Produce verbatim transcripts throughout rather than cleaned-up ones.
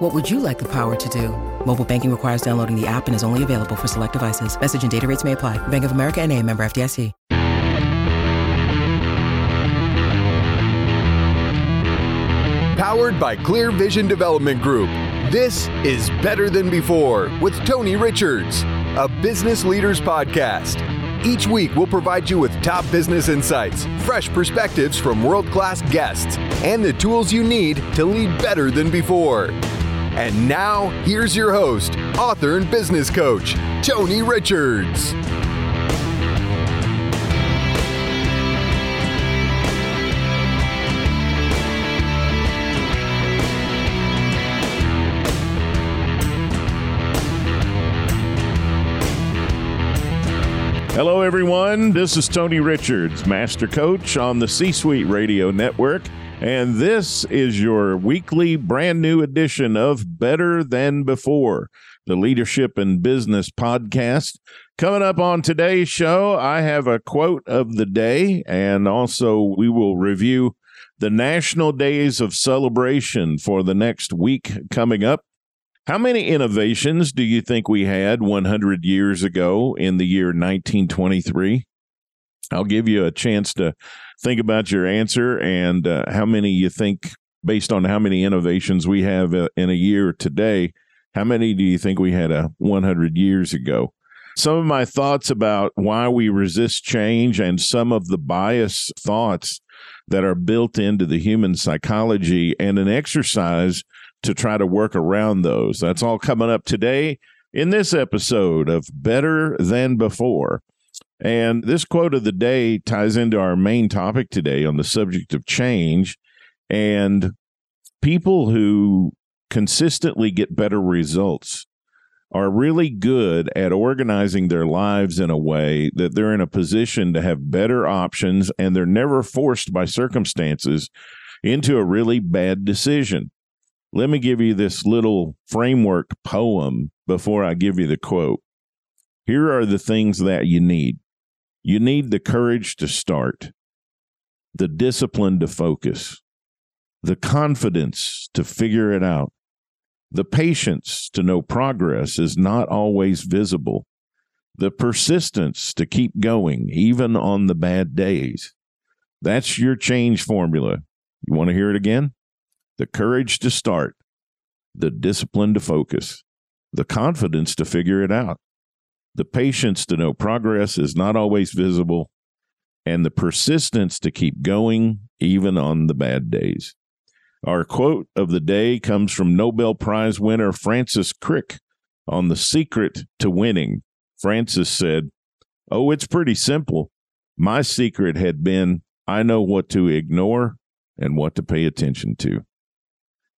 What would you like the power to do? Mobile banking requires downloading the app and is only available for select devices. Message and data rates may apply. Bank of America N A, member F D I C. Powered by Clear Vision Development Group, this is Better Than Before with Tony Richards, a business leaders podcast. Each week, we'll provide you with top business insights, fresh perspectives from world-class guests, and the tools you need to lead better than before. And now, here's your host, author and business coach, Tony Richards. Hello, everyone. This is Tony Richards, Master Coach on the C-Suite Radio Network, and this is your weekly brand new edition of Better Than Before, the Leadership and Business Podcast. Coming up on today's show, I have a quote of the day, and also we will review the National Days of Celebration for the next week coming up. How many innovations do you think we had one hundred years ago in the year nineteen twenty-three? I'll give you a chance to think about your answer and uh, how many you think, based on how many innovations we have uh, in a year today, how many do you think we had uh, one hundred years ago? Some of my thoughts about why we resist change and some of the biased thoughts that are built into the human psychology and an exercise to try to work around those. That's all coming up today in this episode of Better Than Before. And this quote of the day ties into our main topic today on the subject of change. And people who consistently get better results are really good at organizing their lives in a way that they're in a position to have better options, and they're never forced by circumstances into a really bad decision. Let me give you this little framework poem before I give you the quote. Here are the things that you need. You need the courage to start, the discipline to focus, the confidence to figure it out, the patience to know progress is not always visible, the persistence to keep going, even on the bad days. That's your change formula. You want to hear it again? The courage to start, the discipline to focus, the confidence to figure it out, the patience to know progress is not always visible, and the persistence to keep going even on the bad days. Our quote of the day comes from Nobel Prize winner Francis Crick on The Secret to Winning. Francis said, "Oh, it's pretty simple. My secret had been, I know what to ignore and what to pay attention to."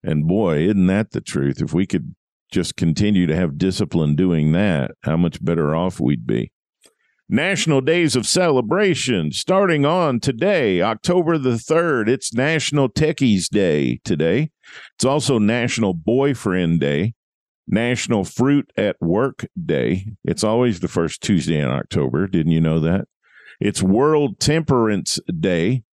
And boy, isn't that the truth? If we could just continue to have discipline doing that, how much better off we'd be. National Days of Celebration starting on today, October the third. It's National Techies Day today. It's also National Boyfriend Day, National Fruit at Work Day. It's always the first Tuesday in October. Didn't you know that? It's World Temperance Day.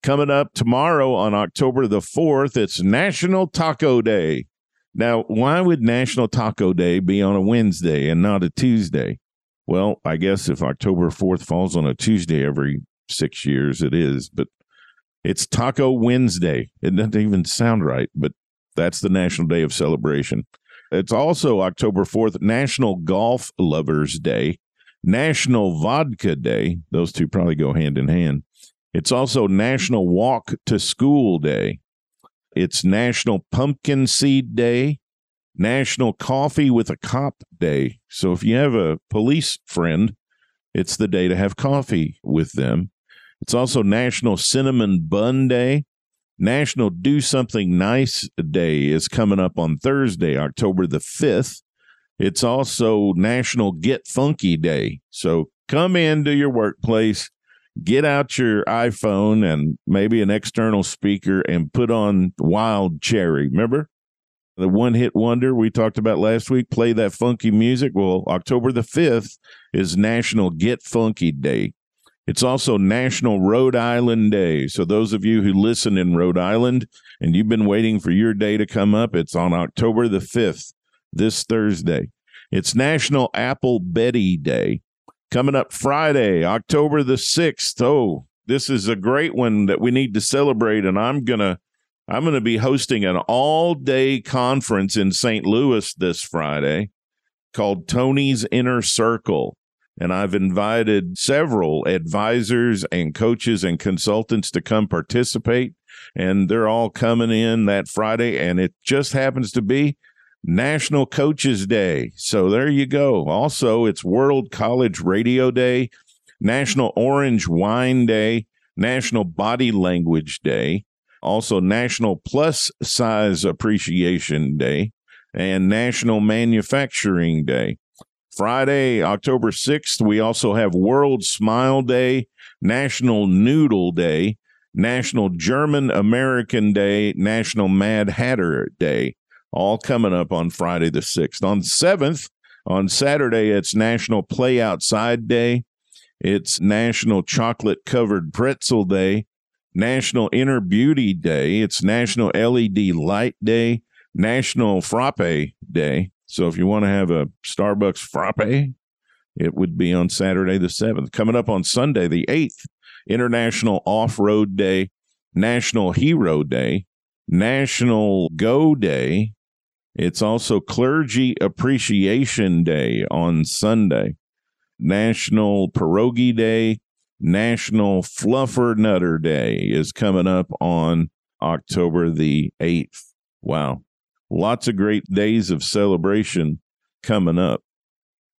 Coming up tomorrow on October the fourth, it's National Taco Day. Now, why would National Taco Day be on a Wednesday and not a Tuesday? Well, I guess if October fourth falls on a Tuesday every six years, it is. But it's Taco Wednesday. It doesn't even sound right, but that's the National Day of Celebration. It's also October fourth, National Golf Lovers Day, National Vodka Day. Those two probably go hand in hand. It's also National Walk to School Day. It's National Pumpkin Seed Day, National Coffee with a Cop Day. So if you have a police friend, it's the day to have coffee with them. It's also National Cinnamon Bun Day. National Do Something Nice Day is coming up on Thursday, October the fifth. It's also National Get Funky Day. So come into your workplace get out your iPhone and maybe an external speaker and put on Wild Cherry. Remember the one hit wonder we talked about last week? Play that funky music. Well, October the fifth is National Get Funky Day. It's also National Rhode Island Day. So those of you who listen in Rhode Island and you've been waiting for your day to come up, it's on October the fifth, this Thursday. It's National Apple Betty Day. Coming up Friday, October the sixth. Oh, this is a great one that we need to celebrate. And I'm going to I'm going to be hosting an all-day conference in Saint Louis this Friday called Tony's Inner Circle. And I've invited several advisors and coaches and consultants to come participate. And they're all coming in that Friday. And it just happens to be National Coaches Day. So there you go. Also, it's World College Radio Day, National Orange Wine Day, National Body Language Day, also National Plus Size Appreciation Day, and National Manufacturing Day. Friday, October sixth, we also have World Smile Day, National Noodle Day, National German American Day, National Mad Hatter Day. All coming up on Friday the sixth. On seventh, on Saturday, it's National Play Outside Day. It's National Chocolate Covered Pretzel Day, National Inner Beauty Day. It's National L E D Light Day, National Frappe Day. So if you want to have a Starbucks Frappe, it would be on Saturday the seventh. Coming up on Sunday the eighth, International Off-Road Day, National Hero Day, National Go Day. It's also Clergy Appreciation Day on Sunday, National Pierogi Day, National Fluffer Nutter Day is coming up on October the eighth. Wow. Lots of great days of celebration coming up.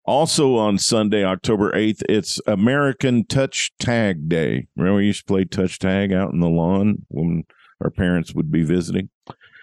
Also on Sunday, October eighth, it's American Touch Tag Day. Remember we used to play touch tag out in the lawn when our parents would be visiting?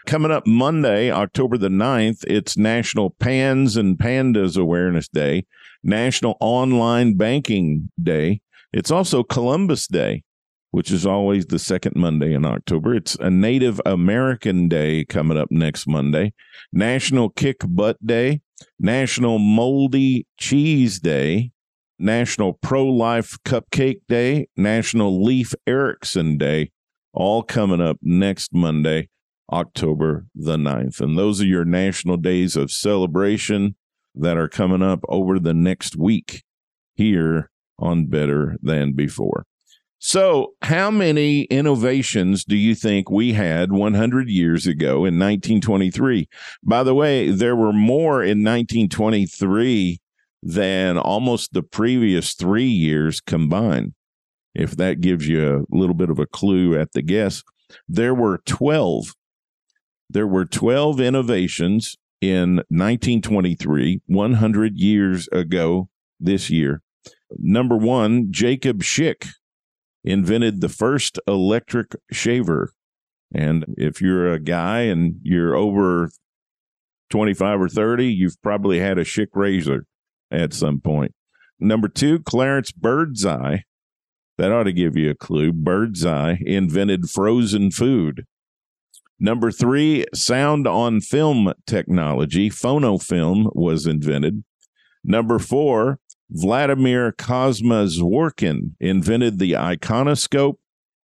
Coming up Monday, October the ninth, it's National Pans and Pandas Awareness Day, National Online Banking Day. It's also Columbus Day, which is always the second Monday in October. It's a Native American Day coming up next Monday, National Kick Butt Day, National Moldy Cheese Day, National Pro-Life Cupcake Day, National Leif Erikson Day, all coming up next Monday, October the ninth. And those are your national days of celebration that are coming up over the next week here on Better Than Before. So how many innovations do you think we had one hundred years ago in nineteen twenty-three? By the way, there were more in nineteen twenty-three than almost the previous three years combined. If that gives you a little bit of a clue at the guess, there were twelve. There were twelve innovations in nineteen twenty-three, one hundred years ago this year. Number one, Jacob Schick invented the first electric shaver. And if you're a guy and you're over twenty-five or thirty, you've probably had a Schick razor at some point. Number two, Clarence Birdseye. That ought to give you a clue. Birdseye invented frozen food. Number three, sound on film technology. Phonofilm was invented. Number four, Vladimir Kosma Zworykin invented the iconoscope,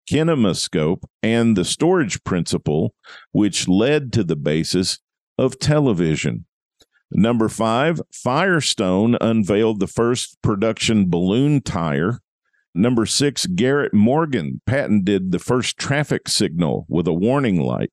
kinemascope, and the storage principle, which led to the basis of television. Number five, Firestone unveiled the first production balloon tire. Number six, Garrett Morgan patented the first traffic signal with a warning light.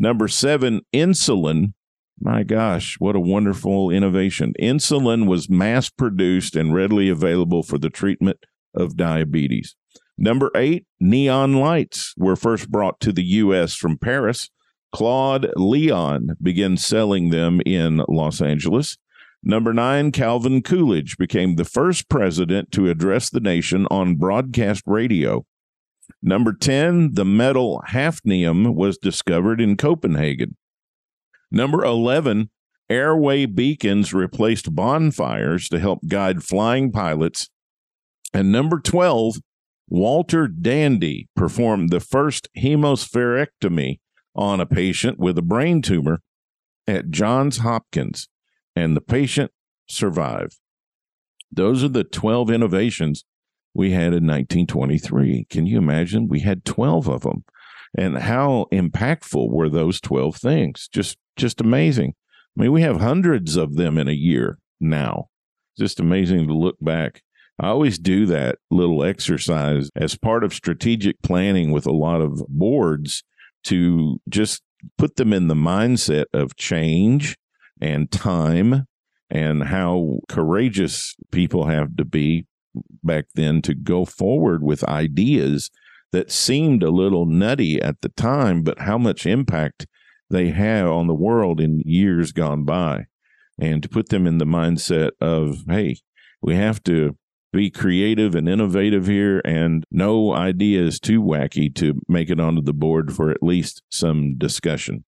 Number seven, insulin. My gosh, what a wonderful innovation. Insulin was mass-produced and readily available for the treatment of diabetes. Number eight, neon lights were first brought to the U S from Paris. Claude Leon began selling them in Los Angeles. Number nine, Calvin Coolidge became the first president to address the nation on broadcast radio. Number ten, the metal hafnium was discovered in Copenhagen. Number eleven, airway beacons replaced bonfires to help guide flying pilots. And number twelve, Walter Dandy performed the first hemispherectomy on a patient with a brain tumor at Johns Hopkins, and the patient survived. Those are the twelve innovations we had in nineteen twenty-three. Can you imagine? We had twelve of them. And how impactful were those twelve things? Just just amazing. I mean, we have hundreds of them in a year now. Just amazing to look back. I always do that little exercise as part of strategic planning with a lot of boards to just put them in the mindset of change and time and how courageous people have to be back then to go forward with ideas that seemed a little nutty at the time, but how much impact they had on the world in years gone by. And to put them in the mindset of, hey, we have to be creative and innovative here, and no idea is too wacky to make it onto the board for at least some discussion.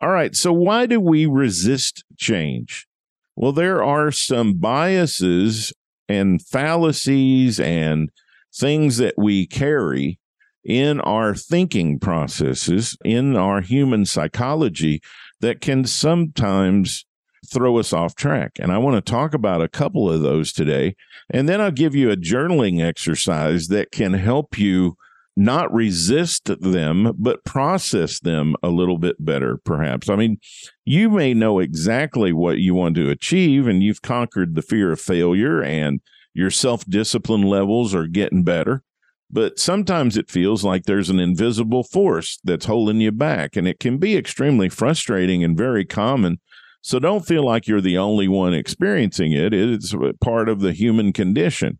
All right, so why do we resist change? Well, there are some biases and fallacies and things that we carry in our thinking processes, in our human psychology, that can sometimes throw us off track. And I want to talk about a couple of those today. And then I'll give you a journaling exercise that can help you not resist them, but process them a little bit better, perhaps. I mean, you may know exactly what you want to achieve, and you've conquered the fear of failure, and your self-discipline levels are getting better. But sometimes it feels like there's an invisible force that's holding you back, and it can be extremely frustrating and very common. So don't feel like you're the only one experiencing it. It's part of the human condition.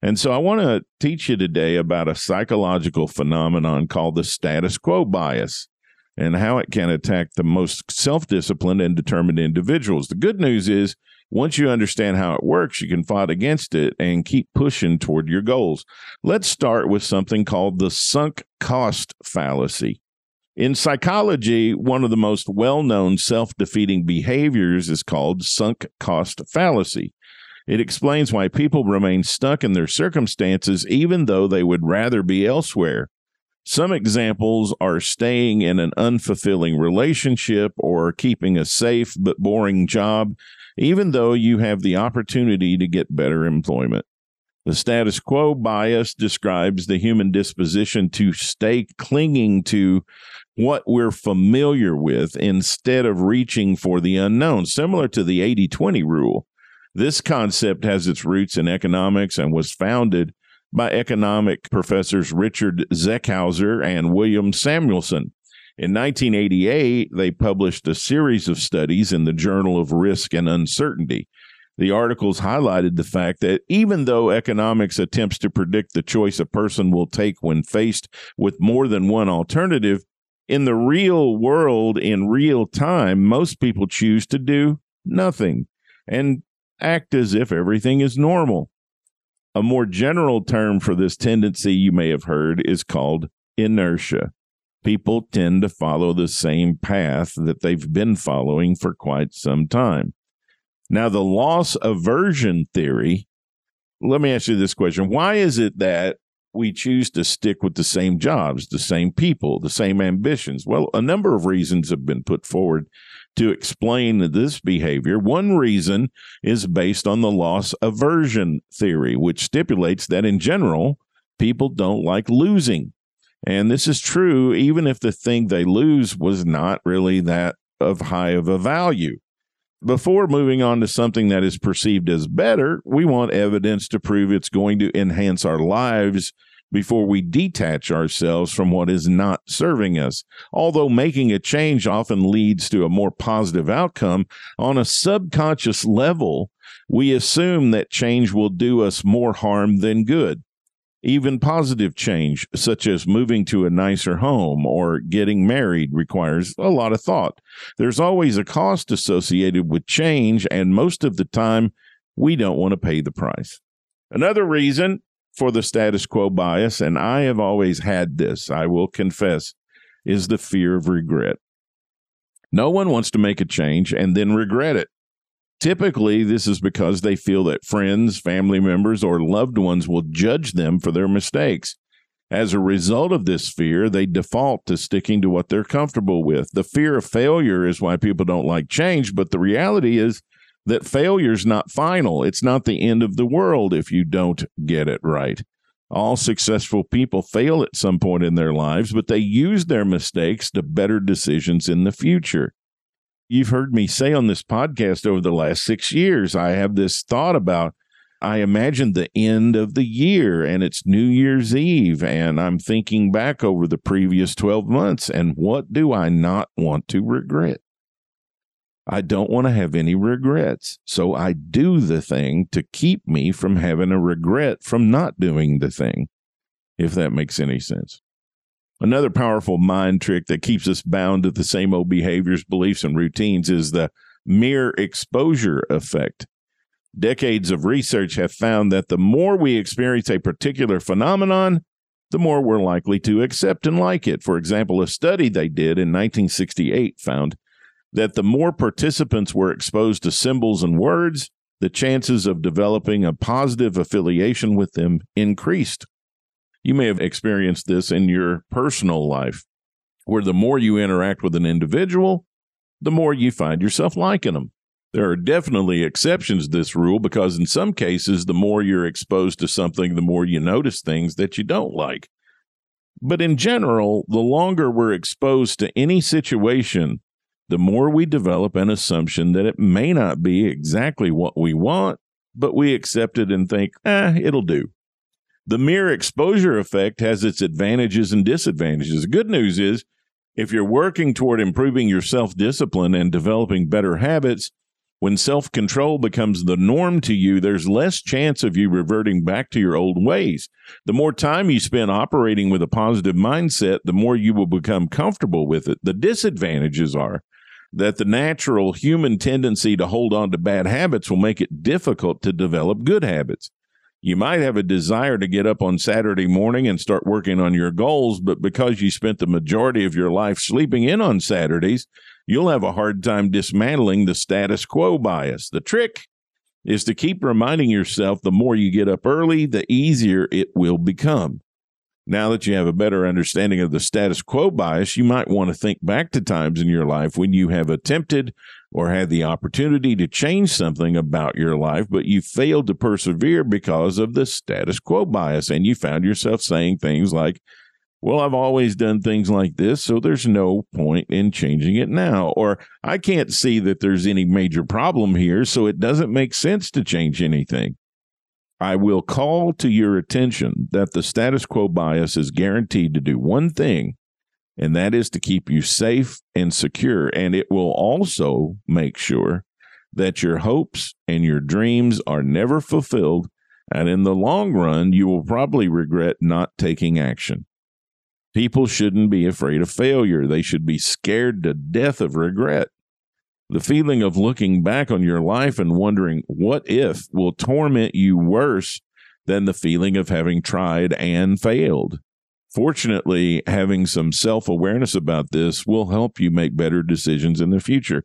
And so I want to teach you today about a psychological phenomenon called the status quo bias and how it can attack the most self-disciplined and determined individuals. The good news is, once you understand how it works, you can fight against it and keep pushing toward your goals. Let's start with something called the sunk cost fallacy. In psychology, one of the most well-known self-defeating behaviors is called sunk cost fallacy. It explains why people remain stuck in their circumstances even though they would rather be elsewhere. Some examples are staying in an unfulfilling relationship or keeping a safe but boring job, even though you have the opportunity to get better employment. The status quo bias describes the human disposition to stay clinging to what we're familiar with instead of reaching for the unknown, similar to the eighty twenty rule. This concept has its roots in economics and was founded by economic professors Richard Zeckhauser and William Samuelson. In nineteen eighty-eight, they published a series of studies in the Journal of Risk and Uncertainty. The articles highlighted the fact that even though economics attempts to predict the choice a person will take when faced with more than one alternative, in the real world, in real time, most people choose to do nothing and act as if everything is normal. A more general term for this tendency you may have heard is called inertia. People tend to follow the same path that they've been following for quite some time. Now, the loss aversion theory, let me ask you this question. Why is it that we choose to stick with the same jobs, the same people, the same ambitions? Well, a number of reasons have been put forward to explain this behavior. One reason is based on the loss aversion theory, which stipulates that in general, people don't like losing. And this is true even if the thing they lose was not really that of high of a value. Before moving on to something that is perceived as better, we want evidence to prove it's going to enhance our lives before we detach ourselves from what is not serving us. Although making a change often leads to a more positive outcome, on a subconscious level, we assume that change will do us more harm than good. Even positive change, such as moving to a nicer home or getting married, requires a lot of thought. There's always a cost associated with change, and most of the time, we don't want to pay the price. Another reason for the status quo bias, and I have always had this, I will confess, is the fear of regret. No one wants to make a change and then regret it. Typically, this is because they feel that friends, family members, or loved ones will judge them for their mistakes. As a result of this fear, they default to sticking to what they're comfortable with. The fear of failure is why people don't like change, but the reality is that failure's not final. It's not the end of the world if you don't get it right. All successful people fail at some point in their lives, but they use their mistakes to better decisions in the future. You've heard me say on this podcast over the last six years, I have this thought about, I imagine the end of the year and it's New Year's Eve, and I'm thinking back over the previous twelve months and what do I not want to regret? I don't want to have any regrets, so I do the thing to keep me from having a regret from not doing the thing, if that makes any sense. Another powerful mind trick that keeps us bound to the same old behaviors, beliefs, and routines is the mere exposure effect. Decades of research have found that the more we experience a particular phenomenon, the more we're likely to accept and like it. For example, a study they did in nineteen sixty-eight found that the more participants were exposed to symbols and words, the chances of developing a positive affiliation with them increased. You may have experienced this in your personal life, where the more you interact with an individual, the more you find yourself liking them. There are definitely exceptions to this rule because in some cases, the more you're exposed to something, the more you notice things that you don't like. But in general, the longer we're exposed to any situation, the more we develop an assumption that it may not be exactly what we want, but we accept it and think, eh, it'll do. The mere exposure effect has its advantages and disadvantages. The good news is, if you're working toward improving your self-discipline and developing better habits, when self-control becomes the norm to you, there's less chance of you reverting back to your old ways. The more time you spend operating with a positive mindset, the more you will become comfortable with it. The disadvantages are that the natural human tendency to hold on to bad habits will make it difficult to develop good habits. You might have a desire to get up on Saturday morning and start working on your goals, but because you spent the majority of your life sleeping in on Saturdays, you'll have a hard time dismantling the status quo bias. The trick is to keep reminding yourself the more you get up early, the easier it will become. Now that you have a better understanding of the status quo bias, you might want to think back to times in your life when you have attempted or had the opportunity to change something about your life, but you failed to persevere because of the status quo bias, and you found yourself saying things like, well, I've always done things like this, so there's no point in changing it now. Or I can't see that there's any major problem here, so it doesn't make sense to change anything. I will call to your attention that the status quo bias is guaranteed to do one thing, and that is to keep you safe and secure. And it will also make sure that your hopes and your dreams are never fulfilled. And in the long run, you will probably regret not taking action. People shouldn't be afraid of failure. They should be scared to death of regret. The feeling of looking back on your life and wondering what if will torment you worse than the feeling of having tried and failed. Fortunately, having some self-awareness about this will help you make better decisions in the future.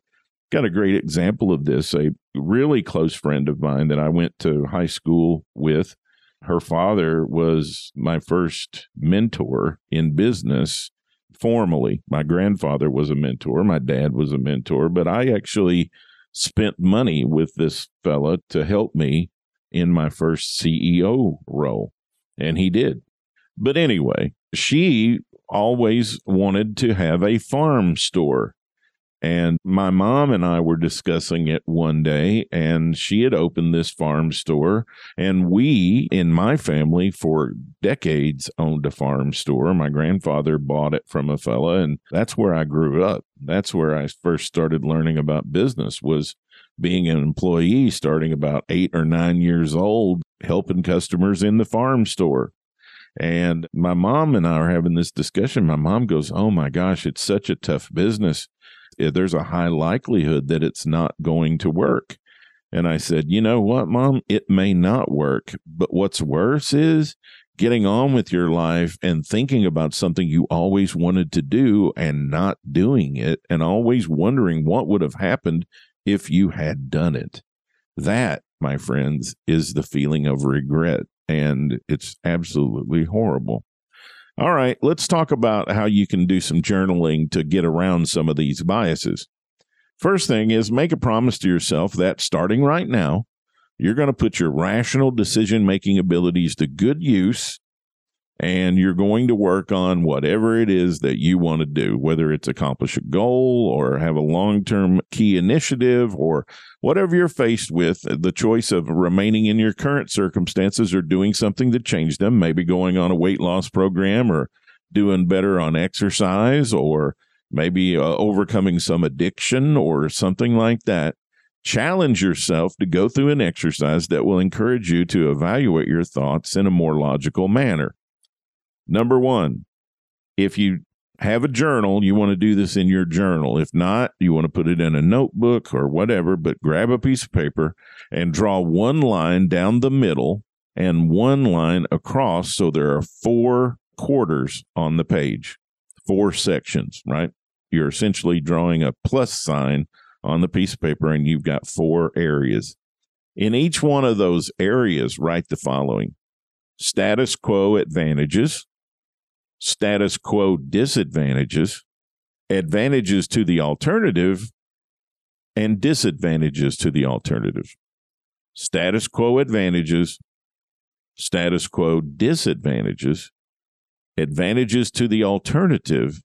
Got a great example of this. A really close friend of mine that I went to high school with, her father was my first mentor in business formally. My grandfather was a mentor. My dad was a mentor, but I actually spent money with this fella to help me in my first C E O role, and he did. But anyway, she always wanted to have a farm store, and my mom and I were discussing it one day, and she had opened this farm store, and we, in my family, for decades owned a farm store. My grandfather bought it from a fella, and that's where I grew up. That's where I first started learning about business, was being an employee starting about eight or nine years old, helping customers in the farm store. And my mom and I are having this discussion. My mom goes, oh my gosh, it's such a tough business. There's a high likelihood that it's not going to work. And I said, you know what, Mom, it may not work. But what's worse is getting on with your life and thinking about something you always wanted to do and not doing it and always wondering what would have happened if you had done it. That, my friends, is the feeling of regret, and it's absolutely horrible. All right, let's talk about how you can do some journaling to get around some of these biases. First thing is make a promise to yourself that starting right now, you're going to put your rational decision-making abilities to good use, and you're going to work on whatever it is that you want to do, whether it's accomplish a goal or have a long-term key initiative or whatever you're faced with, the choice of remaining in your current circumstances or doing something to change them, maybe going on a weight loss program or doing better on exercise or maybe uh, overcoming some addiction or something like that. Challenge yourself to go through an exercise that will encourage you to evaluate your thoughts in a more logical manner. Number one, if you have a journal, you want to do this in your journal. If not, you want to put it in a notebook or whatever, but grab a piece of paper and draw one line down the middle and one line across. So there are four quarters on the page, four sections, right? You're essentially drawing a plus sign on the piece of paper, and you've got four areas. In each one of those areas, write the following: status quo advantages, status quo disadvantages, advantages to the alternative, and disadvantages to the alternative. Status quo advantages, status quo disadvantages, advantages to the alternative,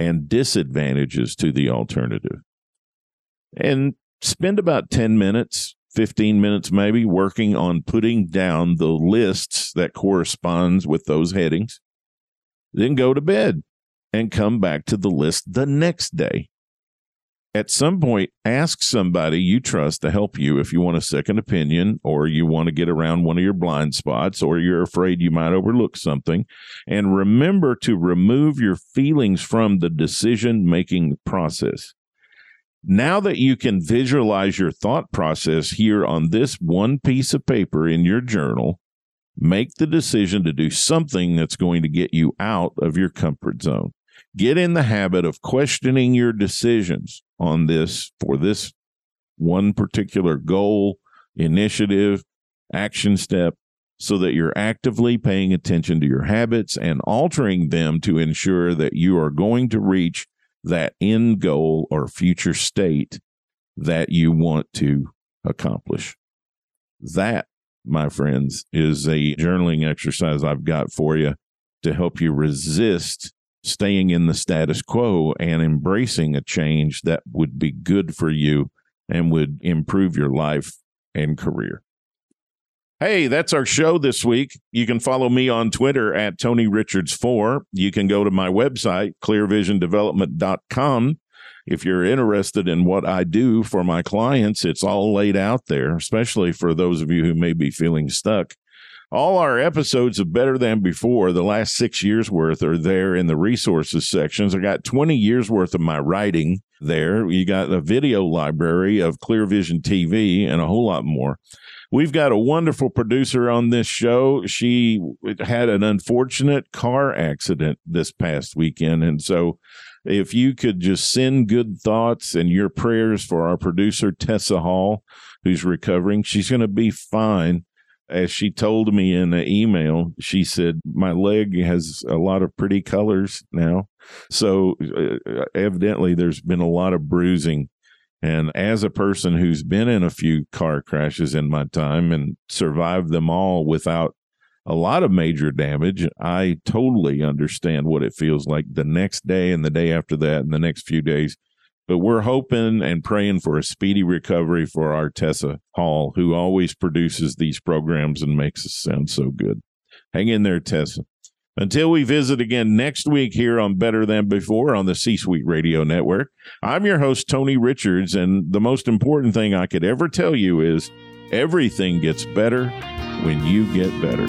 and disadvantages to the alternative. And spend about ten minutes, fifteen minutes maybe, working on putting down the lists that corresponds with those headings. Then go to bed and come back to the list the next day. At some point, ask somebody you trust to help you if you want a second opinion or you want to get around one of your blind spots or you're afraid you might overlook something. And remember to remove your feelings from the decision-making process. Now that you can visualize your thought process here on this one piece of paper in your journal, make the decision to do something that's going to get you out of your comfort zone. Get in the habit of questioning your decisions on this for this one particular goal, initiative, action step, so that you're actively paying attention to your habits and altering them to ensure that you are going to reach that end goal or future state that you want to accomplish. That, my friends, is a journaling exercise I've got for you to help you resist staying in the status quo and embracing a change that would be good for you and would improve your life and career. Hey, that's our show this week. You can follow me on Twitter at Tony Richards four. You can go to my website, clear vision development dot com. If you're interested in what I do for my clients, it's all laid out there, especially for those of you who may be feeling stuck. All our episodes of Better Than Before, the last six years worth, are there in the resources sections. I got twenty years worth of my writing there. You got a video library of Clear Vision T V and a whole lot more. We've got a wonderful producer on this show. She had an unfortunate car accident this past weekend, and so if you could just send good thoughts and your prayers for our producer, Tessa Hall, who's recovering. She's going to be fine. As she told me in an email, she said, my leg has a lot of pretty colors now. So uh, evidently there's been a lot of bruising. And as a person who's been in a few car crashes in my time and survived them all without a lot of major damage, I totally understand what it feels like the next day and the day after that and the next few days. But we're hoping and praying for a speedy recovery for our Tessa Hall, who always produces these programs and makes us sound so good. Hang in there, Tessa. Until we visit again next week here on Better Than Before on the C-Suite Radio Network, I'm your host, Tony Richards, and the most important thing I could ever tell you is everything gets better when you get better.